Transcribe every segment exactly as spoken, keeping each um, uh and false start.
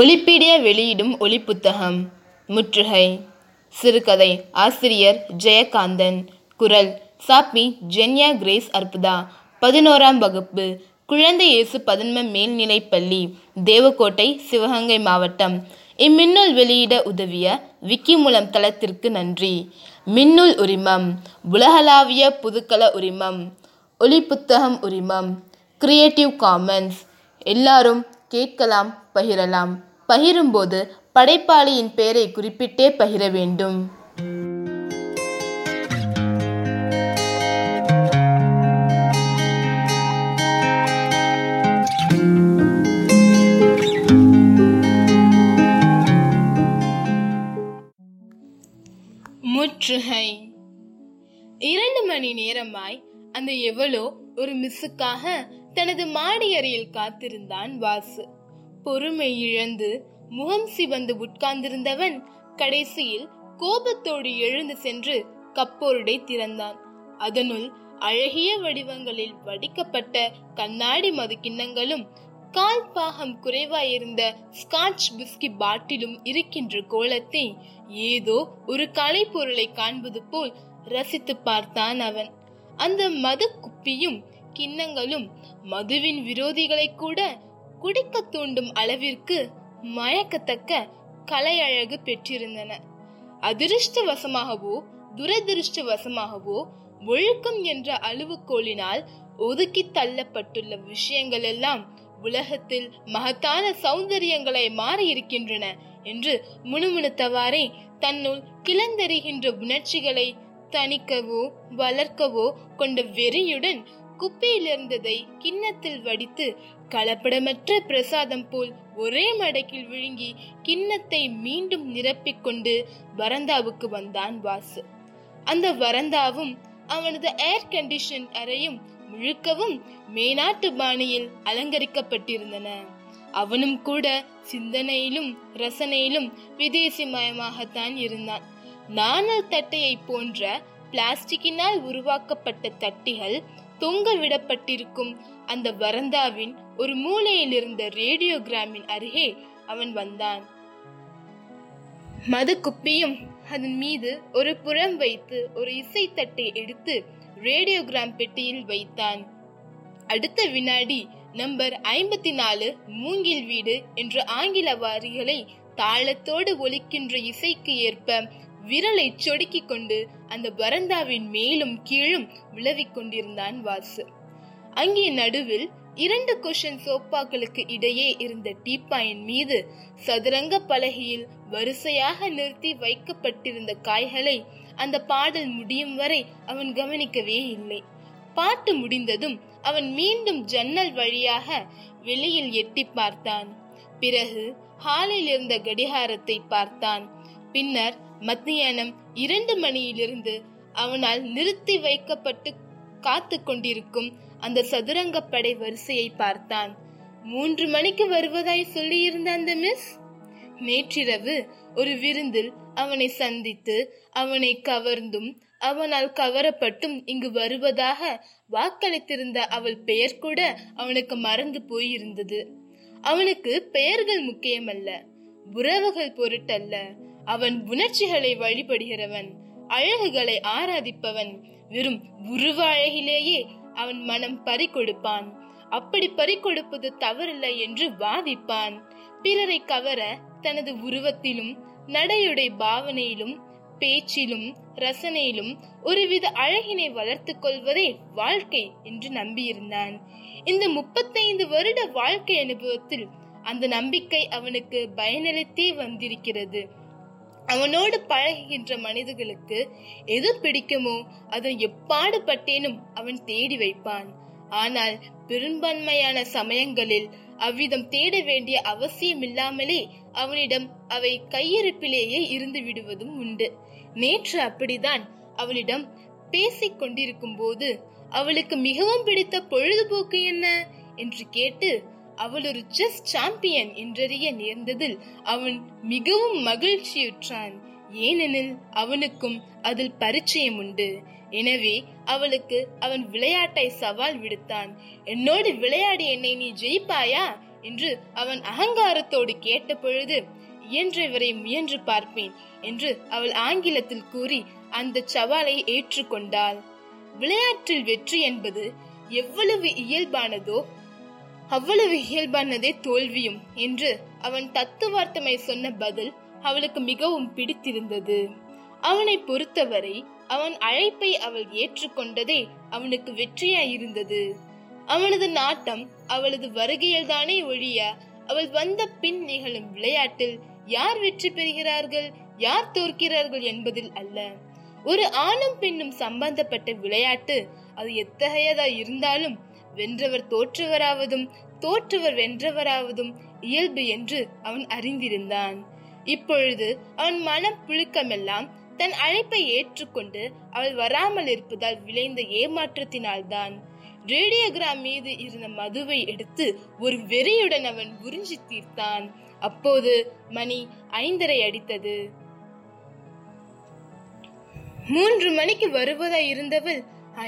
ஒலிப்பீடிய வெளியிடும் ஒலிப்புத்தகம். முற்றுகை. சிறுகதை ஆசிரியர் ஜெயகாந்தன். குரல் சாப்பி ஜென்யா கிரேஸ் அற்புதா. பதினோராம் வகுப்பு. குழந்தை இயேசு பதன்ம மேல்நிலைப்பள்ளி, தேவக்கோட்டை, சிவகங்கை மாவட்டம். இம்மின்னூல் வெளியிட உதவிய விக்கி மூலம் தளத்திற்கு நன்றி. மின்னூல் உரிமம் உலகளாவிய புதுக்கல உரிமம். ஒலிப்புத்தகம் உரிமம் கிரியேட்டிவ் காமன்ஸ். எல்லாரும் கேட்கலாம், பகிரலாம். பகிரும்போது படைப்பாளியின் பெயரை குறிப்பிட்டே பகிர வேண்டும். முற்றுகை. இரண்டு மணி நேரமாய் அந்த எவளோ ஒரு மிஸ்ஸுக்காக தனது மாடியறையில் காத்திருந்தான் வாசு. பொறுமை இழந்து முகம் சிவந்து உட்கார்ந்திருந்தவன் கடைசியில் கோபத்தோடு எழுந்து சென்று கப்போருடை திறந்தான். அதனுள் அழகிய வடிவங்களில் வடிக்கப்பட்ட கண்ணாடி மது கிண்ணங்களும் கால் பாகம் குறைவாயிருந்த ஸ்காட்ச் விஸ்கி பாட்டிலும் இருக்கின்ற கோலத்தை ஏதோ ஒரு கலைப்பொருளை காண்பது போல் ரசித்து பார்த்தான் அவன். அந்த மது குப்பியும் கிண்ணங்களும் மதுவின் விரோதிகளை கூட குடிக்க தூண்டும் அளவிற்கு மயக்கத்தக்க கலை அழகு பெற்றிருந்தன. அதிருஷ்டவசமாகவோ துரதிருஷ்டவசமாகவோ ஒழுக்கம் என்ற அளவுகோலினால் ஒதுக்கி தள்ளப்பட்டுள்ள விஷயங்கள் எல்லாம் உலகத்தில் மகத்தான சௌந்தரியங்களை மாறியிருக்கின்றன என்று முணுமுணுத்தவாறே தன்னுள் கிளந்தறிகின்ற உணர்ச்சிகளை தணிக்கவோ வளர்க்கவோ கொண்ட வெறியுடன் குப்பையில் இருந்ததை கிண்ணத்தில் வடித்து கலப்படமற்ற பிரசாதம் போல் ஒரே மடக்கில் விழுங்கி கிண்ணத்தை மீண்டும் நிரப்பிக்கொண்டு வரந்தாவுக்கு வந்தான் வாசு. அந்த வரந்தாவும் அவனது ஏர் கண்டிஷன் அறையும் முழுக்கவும் மேனாட்டு பாணியில் அலங்கரிக்கப்பட்டிருந்தன. அவனும் கூட சிந்தனையிலும் ரசனையிலும் விதேசிமயமாகத்தான் இருந்தான். நாணல் தட்டையை போன்ற பிளாஸ்டிக்கினால் உருவாக்கப்பட்ட தட்டிகள் தொங்க விடப்பட்டிருக்கும் அந்த வரந்தாவின் ஒரு மூலையில் இருந்த ரேடியோகிராமின் அருகே அவன் வந்தான். மது குப்பியும் அதன் மீது ஒரு புறம் வைத்து ஒரு இசை தட்டை எடுத்து ரேடியோகிராம் பெட்டியில் வைத்தான். அடுத்த வினாடி நம்பர் ஐம்பத்தி நாலு மூங்கில் வீடு என்ற ஆங்கில வாரிகளை தாளத்தோடு ஒலிக்கின்ற இசைக்கு ஏற்ப விரலை சொடுக்கிக் கொண்டு அந்த வரந்தாவின் மேலும் கீழும் விளவிக் கொண்டிருந்தான் வாசு. அங்கே நடுவில் இரண்டு குஷன் சோப்பாக்களுக்கு இடையே இருந்த டீப்பாயின் மீது சதுரங்க பலகையில் வரிசையாக நிறுத்தி வைக்கப்பட்டிருந்த காய்களை அந்த பாடல் முடியும் வரை அவன் கவனிக்கவே இல்லை. பாட்டு முடிந்ததும் அவன் மீண்டும் ஜன்னல் வழியாக வெளியில் எட்டி பார்த்தான். பிறகு ஹாலில் இருந்த கடிகாரத்தை பார்த்தான். பின்னர் மத்தியானம் இரண்டு மணியிலிருந்து அவனால் நிறுத்தி வைக்கப்பட்டு காத்து கொண்டிருக்கும் அந்த சதுரங்கப்படை வரிசையை பார்த்தான். மூன்று மணிக்கு வருவதாய் சொல்லியிருந்த அந்த மிஸ் நேற்றிரவு ஒரு விருந்தில் அவனை சந்தித்து அவனை கவர்ந்தும் அவனால் கவரப்பட்டும் இங்கு வருவதாக வாக்களித்திருந்த அவள் பெயர் கூட அவனுக்கு மறந்து போயிருந்தது. அவனுக்கு பெயர்கள் முக்கியமல்ல, உறவுகள் பொருட்டல்ல. அவன் உணர்ச்சிகளை வழிபடுகிறவன், அழகுகளை ஆராதிப்பவன். வெறும் உருவ அழகிலேயே அவன் மனம் பறிகொடுப்பான். அப்படி பறிகொடுப்பது தவறில்லை என்று வாதிப்பான். பிறரை கவர தனது உருவத்திலும் நடையுடை பாவனையிலும் பேச்சிலும் ரசனையிலும் ஒருவித அழகினை வளர்த்து கொள்வதே வாழ்க்கை என்று நம்பியிருந்தான். இந்த முப்பத்தைந்து வருட வாழ்க்கை அனுபவத்தில் அந்த நம்பிக்கை அவனுக்கு பயனளித்தே வந்திருக்கிறது. அவனோடு பழகுகின்ற மனிதர்களுக்கு எது பிடிக்குமோ அதன் எப்பாடு பட்டேனும் அவன் தேடி வைப்பான். ஆனால் பெரும்பான்மையான சமயங்களில் அவ்விதம் தேட வேண்டிய அவசியம் இல்லாமலே அவனிடம் அவை கையிருப்பிலேயே இருந்து விடுவதும் உண்டு. நேற்று அப்படிதான் அவளிடம் பேசிக் கொண்டிருக்கும் போது அவளுக்கு மிகவும் பிடித்த பொழுதுபோக்கு என்ன என்று கேட்டு அவள் ஒரு செஸ் சாம்பியன் என்றறிய நேர்ந்ததில் அவன் மிகவும் மகிழ்ச்சியுற்றான். ஏனெனில் அவனுக்கும் அதில் பரிச்சயம் உண்டு. எனவே அவளுக்கு அவன் விளையாட்டை சவால் விடுத்தான். என்னோடு விளையாடி என்னை நீ ஜெயிப்பாயா என்று அவன் அகங்காரத்தோடு கேட்ட பொழுது, இயன்றவரை முயன்று பார்ப்பேன் என்று அவள் ஆங்கிலத்தில் கூறி அந்த சவாலை ஏற்றுக்கொண்டாள். விளையாட்டில் வெற்றி என்பது எவ்வளவு இயல்பானதோ அவ்வளவு இயல்பானதே தோல்வியும் என்று அவன் தத்துவார்த்தமாய் சொன்ன பதில் அவளுக்கு மிகவும் பிடித்திருந்தது. அவனை பொறுத்தவரை அவன் அழைப்பை அவள் ஏற்றுக்கொண்டதே அவனுக்கு வெற்றியாயிருந்தது. அவனது நாட்டம் அவளது வருகையில் தானே ஒழிய அவள் வந்த பின் நிகழும் விளையாட்டில் யார் வெற்றி பெறுகிறார்கள் யார் தோற்கிறார்கள் என்பதில் அல்ல. ஒரு ஆணும் பெண்ணும் சம்பந்தப்பட்ட விளையாட்டு அது எத்தகையதா இருந்தாலும் வென்றவர் தோற்றவராவதும் தோற்றவர் வென்றவராவதும் இயல்பு என்று அவன் அறிந்திருந்தான். இப்பொழுது அவன் மனம் புழுக்கமெல்லாம் தன் அழைப்பை ஏற்றுக்கொண்டு அவள் வராமல் இருப்பதால் விளைந்த ஏமாற்றத்தினால்தான். ரேடியோகிராம் மீது இருந்த மதுவை எடுத்து ஒரு வெறியுடன் அவன் உறிஞ்சி தீர்த்தான். அப்போது மணி ஐந்தரை அடித்தது. மூன்று மணிக்கு வருவதாய் இருந்தவள்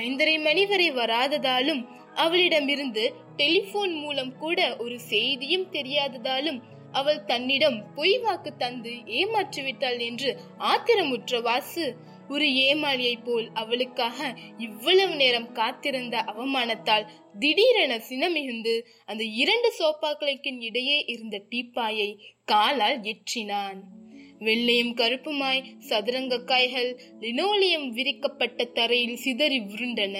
ஐந்தரை மணி வரை வராததாலும் அவளிடமிருந்து டெலிபோன் மூலம் கூட ஒரு செய்தியும் தெரியாததாலும் அவள் தன்னிடம் பொய் வாக்கு தந்து ஏமாற்றிவிட்டாள் என்று ஆத்திரமுற்ற வாசு ஒரு ஏமாளியை போல் அவளுக்காக இவ்வளவு நேரம் காத்திருந்த அவமானத்தால் திடீரென சினமிகுந்து அந்த இரண்டு சோப்பாக்களுக்கு இடையே இருந்த டீப்பாயை காலால் எற்றினான். வெள்ளையும் கருப்புமாய் சதுரங்க காய்கள் லினோலியம் விரிக்கப்பட்ட தரையில் சிதறி உருண்டன.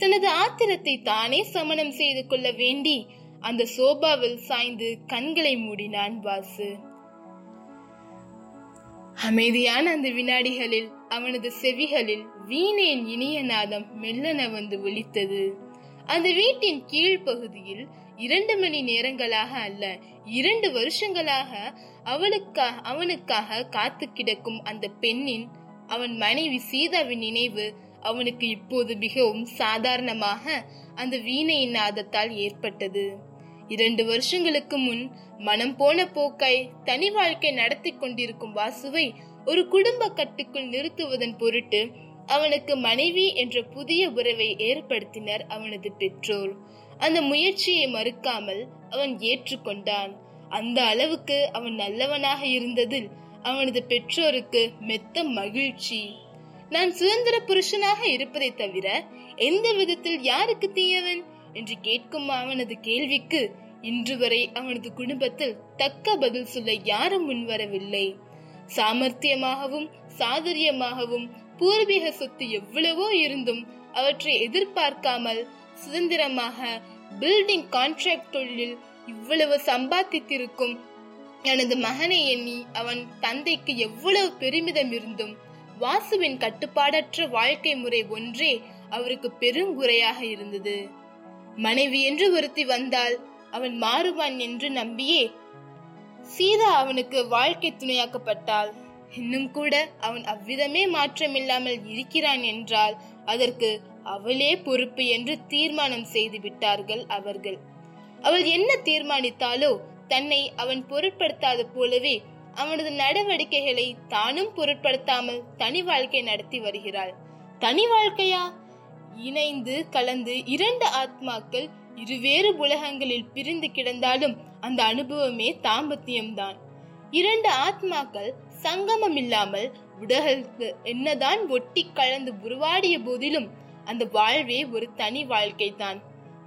தனது ஆத்திரத்தை தானே சமனம் செய்து கொள்ள வேண்டி அந்த சோபாவில் சாய்ந்து கண்களை மூடினான் வாசு. அமைதியான அந்த வினாடிகளில் அவனது செவிகளில் வீணையின் இனிய நாதம் மெல்லன வந்து ஒலித்தது. அந்த வீட்டின் கீழ் பகுதியில் இரண்டு மணி நேரங்களாக அல்ல இரண்டு வருஷங்களாக அவளுக்காக அவனுக்காக காத்து கிடக்கும் அந்த பெண்ணின் அவன் மனைவி சீதாவின் நினைவு அவனுக்கு இப்போது மிகவும் சாதாரணமாக அந்த வீணையின் நாதத்தால் ஏற்பட்டது. இரண்டு வருஷங்களுக்கு முன் மனம் போன போக்காய் தனி வாழ்க்கை நடத்தி கொண்டிருக்கும் வாசுவை ஒரு குடும்ப கட்டுக்குள் நிறுத்துவதன் பொருட்டு அவனுக்கு மனைவி என்ற புதிய உறவை ஏற்படுத்தினர் அவனது பெற்றோர். அந்த முயற்சியை மறுக்காமல் அவன் ஏற்றுக்கொண்டான். அந்த அளவுக்கு அவன் நல்லவனாக இருந்ததில் அவனது பெற்றோருக்கு மெத்த மகிழ்ச்சி. நான் சுதந்திர புருஷனாக இருப்பதை தவிர எந்த விதத்தில் யாருக்கு தீயவன் என்று கேட்கும் அவனது கேள்விக்கு இன்று வரை அவனது குடும்பத்தில் தக்க பதில் சொல்ல யாரும் முன்வரவில்லை. சாமர்த்தியமாகவும் சாதுரியமாகவும் பூர்வீக சொத்து எவ்வளவோ இருந்தும் அவற்றை எதிர்பார்க்காமல் சுதந்திரமாக பில்டிங் கான்ட்ராக்ட் தொழிலில் இவ்வளவு சம்பாதித்திருக்கும் எனது மகனை எண்ணி அவன் தந்தைக்கு எவ்வளவு பெருமிதம் இருந்தும் வாசுவின் கட்டுப்பாடற்ற வாழ்க்கை முறை ஒன்றே அவருக்கு பெருங்குறையாக இருந்தது. மனைவி என்று ஒருத்தி வந்தால் அவன் மாறுவான் என்று நம்பியே சீதா அவனுக்கு வாழ்க்கை துணையாக்கப்பட்டாள். இன்னும் கூட அவன் அவ்விதமே மாற்றமில்லாமல் இருக்கிறான் என்றால் அதற்கு அவளே பொறுப்பு என்று தீர்மானம் செய்து விட்டார்கள் அவர்கள். அவள் என்ன தீர்மானித்தாலோ தன்னை அவன் பொருட்படுத்தாத போலவே அவனது நடவடிக்கைகளை தானும் பொருட்படுத்தாமல் தனி வாழ்க்கை நடத்தி வருகிறாள். தனி வாழ்க்கையா? இணைந்து கலந்து இரண்டு ஆத்மாக்கள் இருவேறு உலகங்களில் பிரிந்து கிடந்தாலும் அந்த அனுபவமே தாம்பத்தியம்தான். இரண்டு ஆத்மாக்கள் சங்கமம் இல்லாமல் உடலுக்கு என்னதான் ஒட்டி கலந்து உருவாடிய போதிலும் அந்த வாழ்வே ஒரு தனி வாழ்க்கை தான்.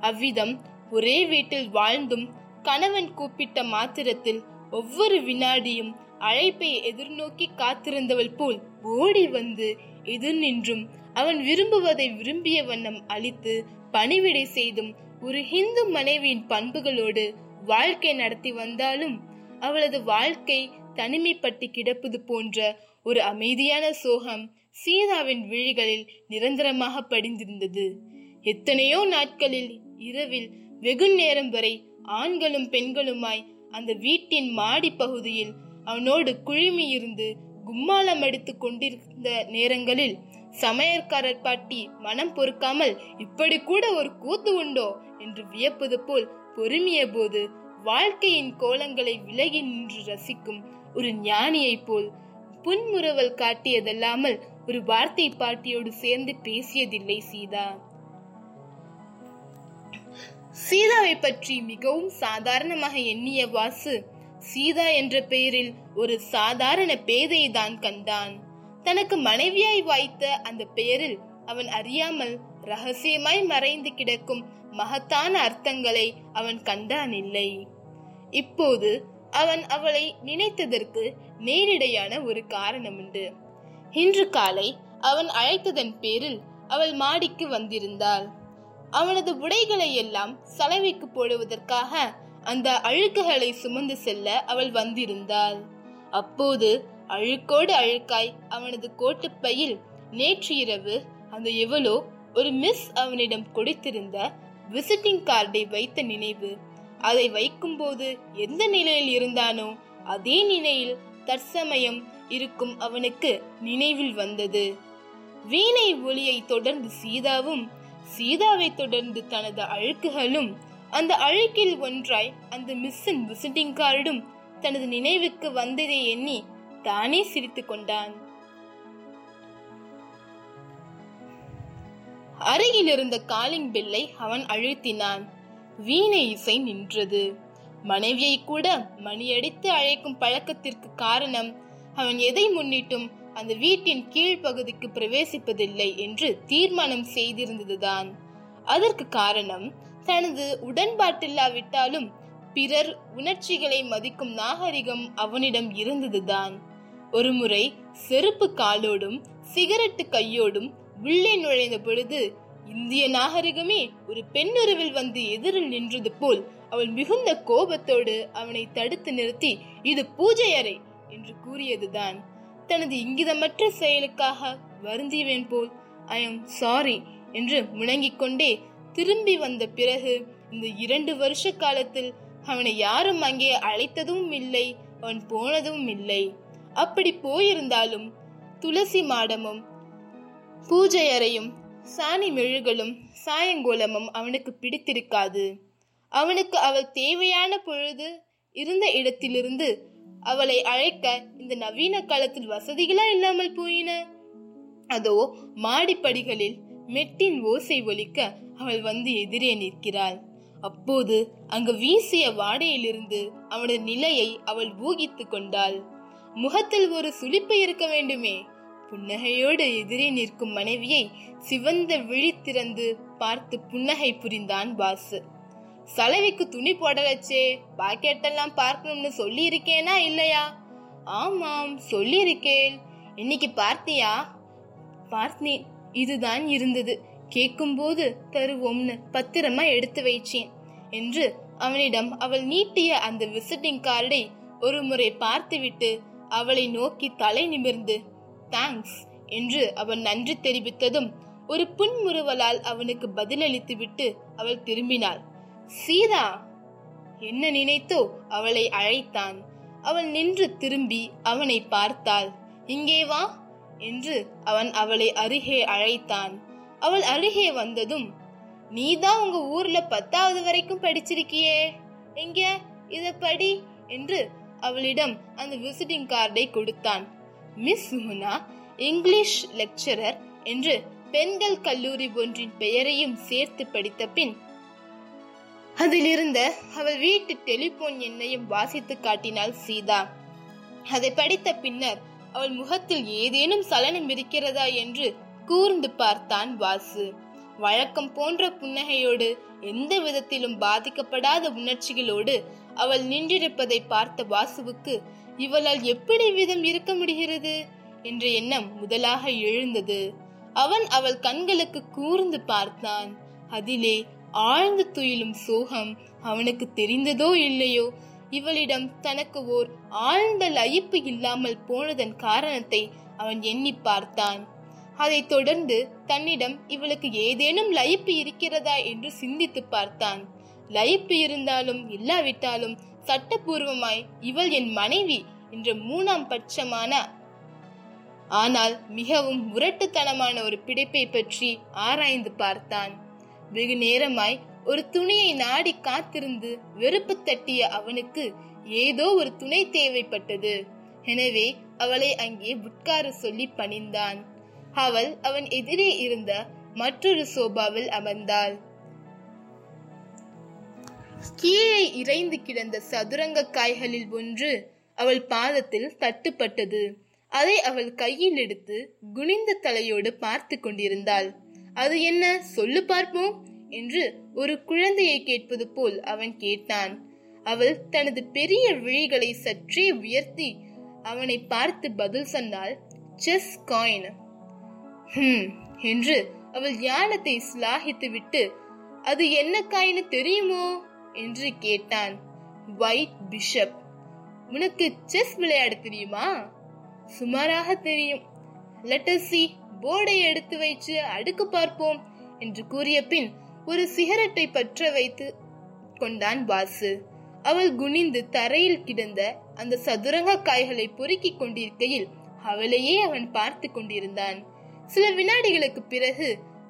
அவ்விதம் ஒரே வீட்டில் வாழ்ந்தும் கணவன் கூப்பிட்ட மாத்திரத்தில் ஒவ்வொரு வினாடியும் அழைப்பை எதிர்நோக்கி காத்திருந்தவள் போல் ஓடி வந்து எதிர் நின்றும் அவன் விரும்புவதை விரும்பிய வண்ணம் அளித்து பணிவிடை செய்தும் ஒரு ஹிந்து மனைவியின் பண்புகளோடு வாழ்க்கை நடத்தி வந்தாலும் அவளது வாழ்க்கை தனிமைப்பட்டு கிடப்பது போன்ற ஒரு அமைதியான சோகம் சீதாவின் விழிகளில் நிரந்தரமாக படிந்திருந்தது. எத்தனையோ நாட்களில் இரவில் வெகு நேரம் வரை ஆண்களும் பெண்களுமாய் அந்த வீட்டின் மாடி பகுதியில் அவனோடு குழுமி இருந்து கும்மாளம் அடித்து கொண்டிருந்த நேரங்களில் சமையற்காரர் பாட்டி மனம் பொறுக்காமல் இப்படி கூட ஒரு கூத்து உண்டோ என்று வியப்பது போல் பொறுமிய போது வாழ்க்கையின் கோலங்களை விலகி நின்று ரசிக்கும் ஒரு ஞானியை போல் புன்முறுவல் காட்டியதல்லாமல் ஒரு வார்த்தை பாட்டியோடு சேர்ந்து பேசியதில்லை சீதா. சீதாவை பற்றி மிகவும் சாதாரணமாக எண்ணிய வாசு சீதா என்ற பெயரில் ஒரு சாதாரண பேதையை தான் கண்டான். தனக்கு மனைவியாய் வாய்த்த அந்த பெயரில் அவன் அறியாமல் ரகசியமாய் மறைந்து கிடக்கும் மகத்தான அர்த்தங்களை அவன் கண்டான் இல்லை. இப்போது அவன் அவளை நினைத்ததற்கு நேரிடையான ஒரு காரணம் உண்டு. இன்று காலை அவன் அழைத்ததன் பேரில் அவள் மாடிக்கு வந்திருந்தாள். அவனது உடைகளை எல்லாம் சலவைக்கு போடுவதற்காக அந்த அழுக்குகளை சுமந்து செல்ல அவள் வந்திருந்தாள். அப்போது அழுக்கோடு அழுக்காய் அவனது கோட்டுப்பையில் நேற்று இரவு அந்த எவளோ ஒரு மிஸ் அவனிடம் கொடுத்திருந்த விசிட்டிங் கார்டை வைத்த நினைவு. அதை வைக்கும் போது எந்த நிலையில் இருந்தானோ அதே நிலையில் தற்சமயம் இருக்கும் அவனுக்கு நினைவில் வந்தது. வீணை ஒளியை தொடர்ந்து சீதாவும் சீதாவை தொடர்ந்து தனது அழுக்குகளும் அந்த அழுக்கில் ஒன்றாய் அந்த மிஸ்ஸின் விசிட்டிங் கார்டும் தனது நினைவுக்கு வந்ததை எண்ணி தானே சிரித்துக் கொண்டான். அருகில் இருந்த காலிங் பெல்லை அவன் அழுத்தினான். வீணை இசை நின்றது. மனைவியை கூட மணியடித்து அழைக்கும் பழக்கத்திற்கு காரணம் அவன் எதை முன்னிட்டும் அந்த வீட்டின் கீழ்பகுதிக்கு பிரவேசிப்பதில்லை என்று தீர்மானம் செய்திருந்ததுதான். அதற்கு காரணம் தனது உடன்பாட்டில்லாவிட்டாலும் பிறர் உணர்ச்சிகளை மதிக்கும் நாகரிகம் அவனிடம் இருந்ததுதான். ஒருமுறை செருப்பு காலோடும் சிகரெட்டு கையோடும் உள்ளே நுழைந்த பொழுது இந்திய நாகரிகமே ஒரு பெண்ணுருவில் வந்து எதிரில் நின்றது போல் அவள் மிகுந்த கோபத்தோடு அவனை தடுத்து நிறுத்தி இது பூஜை அறை என்று கூறியதுதான். தனது இங்கிதமற்ற செயலுக்காக வருந்திவேன் போல் ஐ எம் சாரி என்று முழங்கிக் கொண்டே திரும்பி வந்த பிறகு இந்த இரண்டு வருஷ காலத்தில் அவனை யாரும் அங்கே அழைத்ததும் இல்லை, அவன் போனதும் இல்லை. அப்படி போயிருந்தாலும் துளசி மாடமும் பூஜை அறையும் சாணி மெழுகளும் சாயங்கோலமும் அவனுக்கு பிடித்திருக்காது. அவனுக்கு அவள் தேவையான பொழுது இருந்த இடத்திலிருந்து அவளை அழைக்க இந்த நவீன காலத்தில் வசதிகளா இல்லாமல் போயின. அதோ மாடிப்படிகளில் மெட்டின் ஓசை ஒலிக்க அவள் வந்து எதிரே நிற்கிறாள். அப்போது அங்கு வீசிய வாடையிலிருந்து அவனது நிலையை அவள் ஊகித்து கொண்டாள். முகத்தில் ஒரு சுளிப்பு இருக்க வேண்டுமே. புன்னகையோடு எதிரே நிற்கும் மனைவியை சிவந்த விழி திறந்து பார்த்து புன்னகை புரிந்தான் வாசு. சலவைக்கு துணி போடலச்சே, பாக்கெட்டெல்லாம் பார்க்கணும்னு சொல்லி இருக்கேனா இல்லையா? ஆமாம் சொல்லி இருக்கேன். இன்னைக்கு பார்த்தியா? பார்த்தேன். இதுதான் இருந்தது, கேட்கும்போது தருவோம்னு பத்திரமா எடுத்து வைச்சேன் என்று அவனிடம் அவள் நீட்டிய அந்த விசிட்டிங் கார்டை ஒரு முறை பார்த்துவிட்டு அவளை நோக்கி தலை நிமிர்ந்து தேங்க்ஸ் என்று அவன் நன்றி தெரிவித்ததும் ஒரு புன்முறுவலால் அவனுக்கு பதிலளித்து விட்டு அவள் திரும்பினாள். சீதா என்ன நினைத்தோ அவளை அழைத்தான். அவள் நின்று திரும்பி அவனை பார்த்தாள். இங்கே வா என்று அவன் அவளை அருகே அழைத்தான். அவள் அருகே வந்ததும் நீதான் உங்க ஊர்ல பத்தாவது வரைக்கும் படிச்சிருக்கியே, எங்க இத படி என்று அவளிடம் அந்த விசிட்டிங் கார்டை கொடுத்தான். மிஸ் சுகுணா இங்கிலீஷ் லெக்சரர் என்று பெண்கள் கல்லூரி ஒன்றின் பெயரையும் சேர்த்து படித்த பின் அதிலிருந்த அவள் வீட்டு டெலிபோன் எண்ணையும் வாசித்து காட்டினாள் சீதா. அதை படித்த பின்னர் அவள் முகத்தில் ஏதேனும் சலனம் இருக்கிறதா என்று கூர்ந்து பார்த்தான் வாசு. வழக்கம் போன்ற புன்னகையோடு எந்த விதத்திலும் பாதிக்கப்படாத உணர்ச்சிகளோடு அவள் நின்றிருப்பதை பார்த்த வாசுவுக்கு இவளால் எப்படி விதம் இருக்க முடிகிறது என்ற எண்ணம் முதலாக எழுந்தது. அவன் அவள் கண்களுக்கு கூர்ந்து பார்த்தான். அதிலே ஆழ்ந்து துயிலும் சோகம். அவனுக்கு தெரிந்ததோ இல்லையோ இவளிடம் தனக்கு ஓர் ஆழ்ந்த லயிப்பு இல்லாமல் போனதன் காரணத்தை அவன் எண்ணி பார்த்தான். அதை தொடர்ந்து தன்னிடம் இவளுக்கு ஏதேனும் லயிப்பு இருக்கிறதா என்று சிந்தித்து பார்த்தான். லயிப்பு இருந்தாலும் இல்லாவிட்டாலும் சட்டபூர்வமாய் இவள் என் மனைவி என்ற மூணாம் பட்சமான ஆனால் மிகவும் முரட்டுத்தனமான ஒரு பிடிப்பை பற்றி ஆராய்ந்து பார்த்தான். வெகு நேரமாய் ஒரு துணையை நாடி காத்திருந்து வெறுப்பு தட்டிய அவனுக்கு ஏதோ ஒரு துணை தேவைப்பட்டது. எனவே அவளை அங்கே உட்கார சொல்லி பணிந்தான். அவள் அவன் எதிரே இருந்த மற்றொரு சோபாவில் அமர்ந்தாள். கீழே இறைந்து கிடந்த சதுரங்க காய்களில் ஒன்று அவள் பாதத்தில் தட்டுப்பட்டது. அதை அவள் கையில் எடுத்து குனிந்த தலையோடு பார்த்து கொண்டிருந்தாள். அது என்ன, சொல்லு பார்ப்போம் என்று ஒரு குழந்தையை கேட்பது போல் அவன் கேட்டான். அவள் தனது பெரிய விழிகளை சற்றே உயர்த்தி அவனை பார்த்து பதில் சொன்னாள், செஸ் காயின் என்று. அவள் ஞானத்தை சிலாகித்து விட்டு, அது என்ன காயின்னு தெரியுமோ என்று கேட்டான். White bishop. உனக்கு செஸ் விளையாட தெரியுமா? சுமாராக தெரியும். லெட்டசி போர்டை எடுத்து வைத்து அடுக்கு பார்ப்போம் என்று கூறிய பின் ஒரு சிகரெட்டை பற்ற வைத்து கொண்டான் வாசு. அவள் குனிந்து தரையில் கிடந்த அந்த சதுரங்க காய்களை பொறுக்கி கொண்டிருக்கையில் அவளையே அவன் பார்த்து கொண்டிருந்தான். சில வினாடிகளுக்கு பிறகு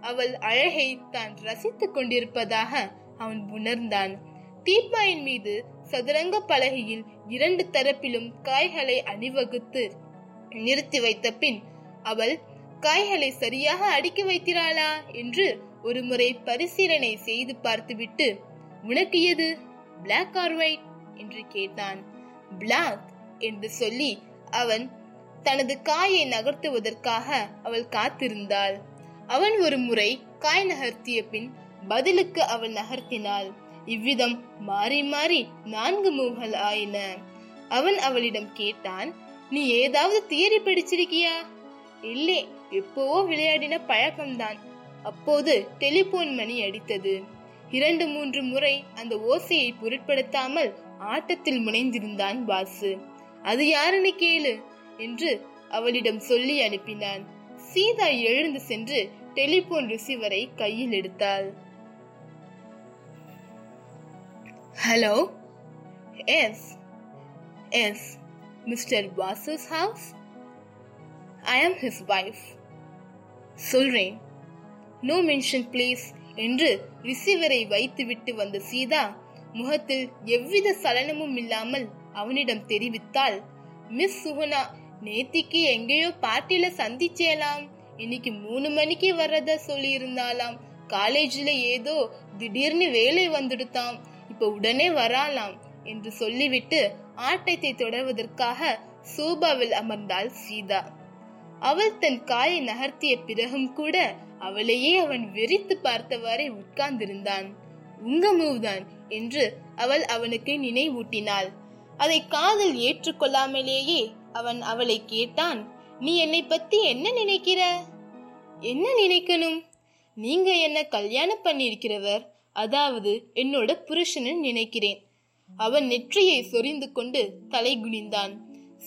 அவள் அழகை தான் ரசித்து கொண்டிருப்பதாக அவன் உணர்ந்தான். தீப்பாயின் மீது சதுரங்க பலகையில் இரண்டு தரப்பிலும் காய்களை அணிவகுத்து நிறுத்தி வைத்த பின் அவள் காய்களை சரியாக அடுக்கி வைக்கிறாளா என்று ஒரு முறை பரிசீலனை செய்து பார்த்துவிட்டு, உனக்கு எது, பிளாக் ஆர் ஒயிட் என்று கேட்டான். பிளாக் என்று சொல்லி அவன் தனது காயை நகர்த்துவதற்காக அவள் காத்திருந்தாள். அவன் ஒரு முறை காய் நகர்த்திய பின் பதிலுக்கு அவள் நகர்த்தினாள். இவ்விதம் மாறி மாறி நான்கு மூகள் ஆயின. அவன் அவளிடம் கேட்டான், நீ ஏதாவது தியரி படிச்சிருக்கியா? இல்லை, எப்போவோ விளையாடின பழக்கம்தான். அப்போது டெலிபோன் மணி அடித்தது. இரண்டு மூன்று முறை அந்த ஓசையை பொருட்படுத்தாமல் ஆட்டத்தில் முனைந்திருந்தான் வாசு. அது யாருன்னு கேளு என்று அவளிடம் சொல்லி அனுப்பினான். சீதா எழுந்து சென்று டெலிபோன் ரிசீவரை கையில் எடுத்தாள். Hello, yes yes, mister Vasu's house. I am his wife. சொல்றேன், நோ மென்ஷன் பிளீஸ் என்று ரிசீவரை வைத்துவிட்டு வந்த சீதா முகத்தில் எவ்வித சலனமும் இல்லாமல் அவனிடம் தெரிவித்தாள், மிஸ் சுகுணா நேத்திக்கு எங்கேயோ பார்ட்டில சந்திச்சேலாம். இன்னைக்கு மூணு மணிக்கு வர்றதா சொல்லி இருந்தாலாம். காலேஜில ஏதோ திடீர்னு வேலை வந்துடுதாம், இப்ப உடனே வராலாம் என்று சொல்லிவிட்டு ஆட்டத்தை தொடர்வதற்காக சோபாவில் அமர்ந்தாள் சீதா. அவள் தன் காயை நகர்த்திய பிறகும் கூட அவளையே அவன் வெறித்து பார்த்தவாறே உட்கார்ந்திருந்தான். உங்க மூவ்தான் என்று அவள் அவனுக்கு நினைவூட்டினாள். அதை காதல் ஏற்றுக்கொள்ளாமலேயே அவன் அவளை கேட்டான், நீ என்னை பத்தி என்ன நினைக்கிற? என்ன நினைக்கணும்? நீங்க என்ன கல்யாணம் பண்ணியிருக்கிறவர், அதாவது என்னோட புருஷனு நினைக்கிறேன். அவன் நெற்றியை சொரிந்து கொண்டு தலை குனிந்தான்.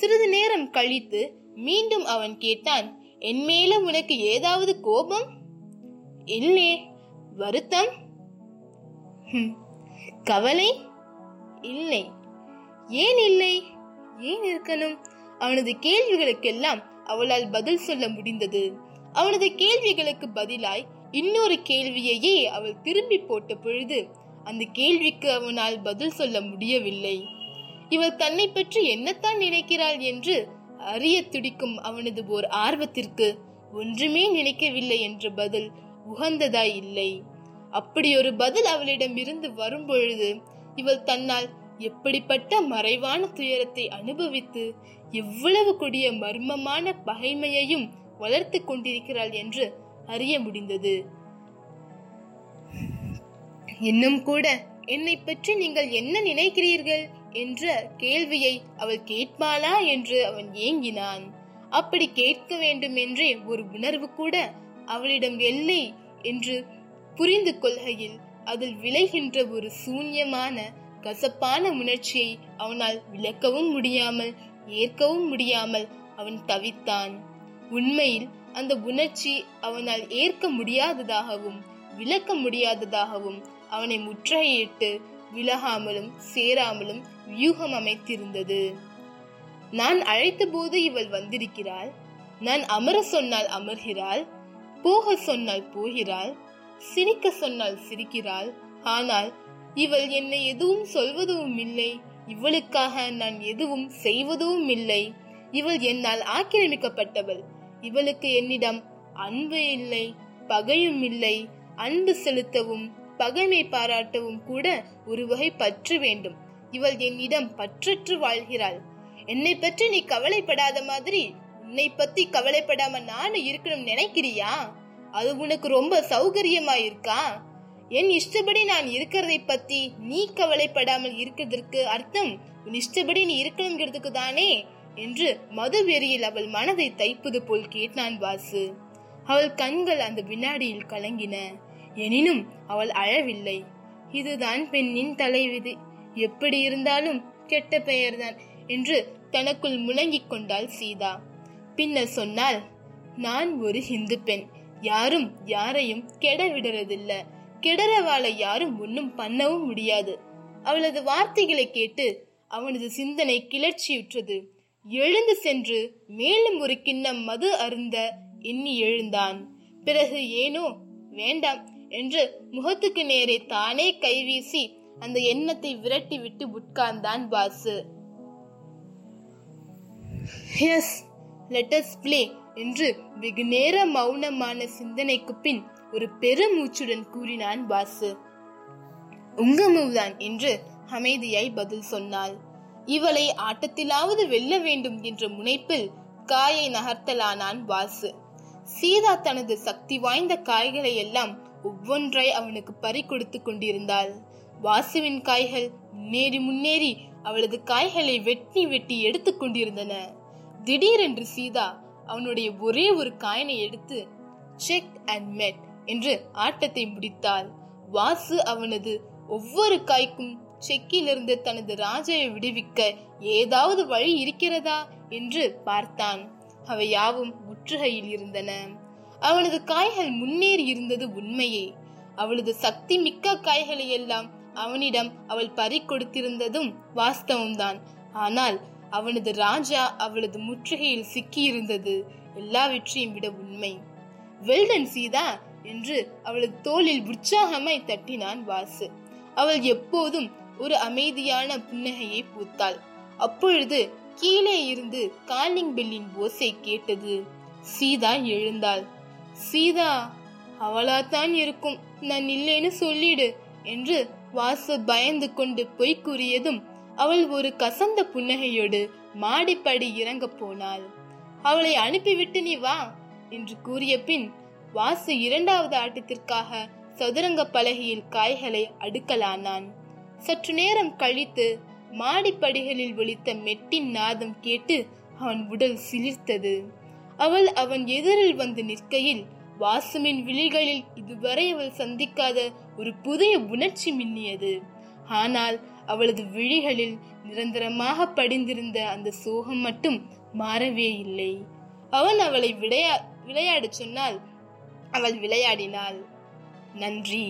சிறிது நேரம் கழித்து மீண்டும் அவன் கேட்டான், என் மேல உனக்கு ஏதாவது கோபம்? இல்லை. வருத்தம்? கவலை? இல்லை. ஏன் இல்லை? ஏன் இருக்கணும்? அவனது கேள்விகளுக்கெல்லாம் அவளால் பதில் சொல்ல முடிந்தது. அவனது கேள்விகளுக்கு பதிலாய் இன்னொரு கேள்வியையே அவள் திரும்பி போட்ட பொழுது அந்த கேள்விக்கு அவனால் பதில் சொல்ல முடியவில்லை. இவள் தன்னை பற்றி என்னத்தான் நினைக்கிறாள் என்று அறிய துடிக்கும் அவனது ஓர் ஆர்வத்திற்கு ஒன்றுமே நினைக்கவில்லை என்ற பதில் உகந்ததாய் இல்லை. அப்படி ஒரு பதில் அவளிடம் இருந்து வரும் பொழுது இவள் தன்னால் எப்படிப்பட்ட மறைவான துயரத்தை அனுபவித்து எவ்வளவு கொடிய மர்மமான பகைமையையும் வளர்த்து கொண்டிருக்கிறாள் என்று அறிய முடிந்தது. இன்னும் கூட என்னை பற்றி நீங்கள் என்ன நினைக்கிறீர்கள் என்ற கேள்வியை அவள் கேட்பாளா என்று அவன் ஏங்கினான். அப்படி கேட்க வேண்டும் என்றே ஒரு உணர்வு கூட அவளிடம் இல்லை என்று புரிந்து கொள்கையில் அதில் விளைகின்ற ஒரு சூன்யமான கசப்பான உணர்ச்சியை அவனால் விளக்கவும் முடியாமல் ஏற்கவும் முடியாமல் அவன் தவித்தான். உண்மையில் அந்த உணர்ச்சி அவனால் ஏற்க முடியாததாகவும் விளக்க முடியாததாகவும் அவனை முற்றுகையிட்டு விலகாமலும் சேராமலும் வியூகம் அமைத்திருந்தது. நான் அழைத்த போது இவள் வந்திருக்கிறாள். நான் அமர சொன்னால் அமர்கிறாள், போக சொன்னால் போகிறாள், சிரிக்க சொன்னால் சிரிக்கிறாள். ஆனால் இவள் என்னை எதுவும் சொல்வதும் இல்லை. இவளுக்காக நான் எதுவும் செய்வதும் இல்லை. இவள் என்னால் ஆக்கிரமிக்கப்பட்டவள். இவளுக்கு என்னிடம் அன்பு இல்லை, பகையும் இல்லை. அன்பு செலுத்தவும் பகைமை பாராட்டவும் கூட ஒரு வகை பற்று வேண்டும். இவள் என்னிடம் பற்றற்று வாழ்கிறாள். என்னை பற்றி நீ கவலைப்படாத மாதிரி உன்னை பத்தி கவலைப்படாம நானும் இருக்கணும் நினைக்கிறியா? அது உனக்கு ரொம்ப சௌகரியமாயிருக்கா? என் இஷ்டப்படி நான் இருக்கிறதை பத்தி நீ கவலைப்படாமல் இருக்கிறதுக்கு அர்த்தம் உன் இஷ்டப்படி நீ இருக்கணுங்கிறதுக்கு தானே என்று மதுவெறியில் அவள் மனதை தைப்பது போல் கேட்டான் வாசு. அவள் கண்கள் அந்த வினாடியில் கலங்கின. எனினும் அவள் அழவில்லை. இதுதான் பெண்ணின் தலைவிதி. எப்படி இருந்தாலும் கெட்ட பெயர்தான் என்று தனக்குள் முழங்கிக் கொண்டாள் சீதா. பின்னர் சொன்னால், நான் ஒரு ஹிந்து பெண். யாரும் யாரையும் கெட விடுறதில்ல. கெடரவாளை யாரும் ஒன்னும் பண்ணவும் முடியாது. அவளது வார்த்தைகளை கேட்டு அவனது சிந்தனை கிளர்ச்சியுற்றது. எழுந்து சென்று மேலும் ஒரு கிண்ணம் மது அருந்த எண்ணி எழுந்தான். பிறகு ஏனோ வேண்டாம் என்று முகத்துக்கு நேரே தானே கைவீசி அந்த எண்ணத்தை விரட்டி விட்டு உட்கார்ந்தான் Vasu. Yes, let us play என்று வெகு நேர மௌனமான சிந்தனைக்கு பின் ஒரு பெருமூச்சுடன் கூறினான் வாசு. உங்க மூதான் என்று அமைதியாய் பதில் சொன்னாள். இவளை ஆட்டத்திலாவது வெல்ல வேண்டும் என்ற முனைப்பில் காயை நகர்த்தலானான் வாசு. சீதா தனது சக்தி வாய்ந்த காய்களை எல்லாம் ஒவ்வொன்றை அவனுக்கு பறி கொடுத்து கொண்டிருந்தாள். வாசுவின் காய்கள் முன்னேறி முன்னேறி அவளது காய்களை வெட்டி வெட்டி எடுத்து கொண்டிருந்தன. திடீரென்று சீதா அவனுடைய ஒரே ஒரு காயினை எடுத்து செக் அண்ட் மெட் என்று ஆட்டத்தை முடித்தாள். வாசு அவனது ஒவ்வொரு காய்க்கும் செக்கிலிருந்து தனது ராஜாவை விடுவிக்க ஏதாவது வழி இருக்கிறதா என்று பார்த்தான். அவை யாவும் முற்றுகையில் இருந்தன. அவளது காய்கள் முன்னேறி இருந்தது உண்மையே. அவளது சக்தி மிக்க காய்களை எல்லாம் அவனிடம் அவள் பறி கொடுத்திருந்ததும் வாஸ்தவம்தான். ஆனால் அவனது ராஜா அவளது முற்றுகையில் சிக்கி இருந்தது எல்லாவற்றையும் விட உண்மை. வெல்டன் சீதா என்று அவளது தோளில் உற்சாகமாய் தட்டினான் வாசு. அவள் எப்போதும் ஒரு அமைதியான புன்னகையை பூத்தாள். அப்பொழுது கீழே இருந்து காலிங் பெல்லின் ஓசை கேட்டது. சீதா எழுந்தாள். சீதா, அவளாத்தான் இருக்கும், நான் இல்லைன்னு சொல்லிடு என்று வாசு பயந்து கொண்டு பொய் கூறியதும் அவள் ஒரு கசந்த புன்னகையோடு மாடிப்படி இறங்க போனாள். அவளை அனுப்பிவிட்டு நீ வா என்று கூறிய பின் வாசு இரண்டாவது ஆட்டத்திற்காக சதுரங்க பலகையில் காய்களை அடுக்கலானான். சற்று நேரம் கழித்து மாடிப்படிகளில் ஒலித்த மெட்டின் நாதம் கேட்டு அவன் உடல் சிலிர்த்தது. அவள் அவன் எதிரில் வந்து நிற்கையில் வாசுவின் விழிகளில் இதுவரை அவள் சந்திக்காத ஒரு புதிய உணர்ச்சி மின்னியது. ஆனால் அவளது விழிகளில் நிரந்தரமாக படிந்திருந்த அந்த சோகம் மட்டும் மாறவே இல்லை. அவன் அவளை விளையா விளையாட சொன்னால் அவள் விளையாடினாள். நன்றி.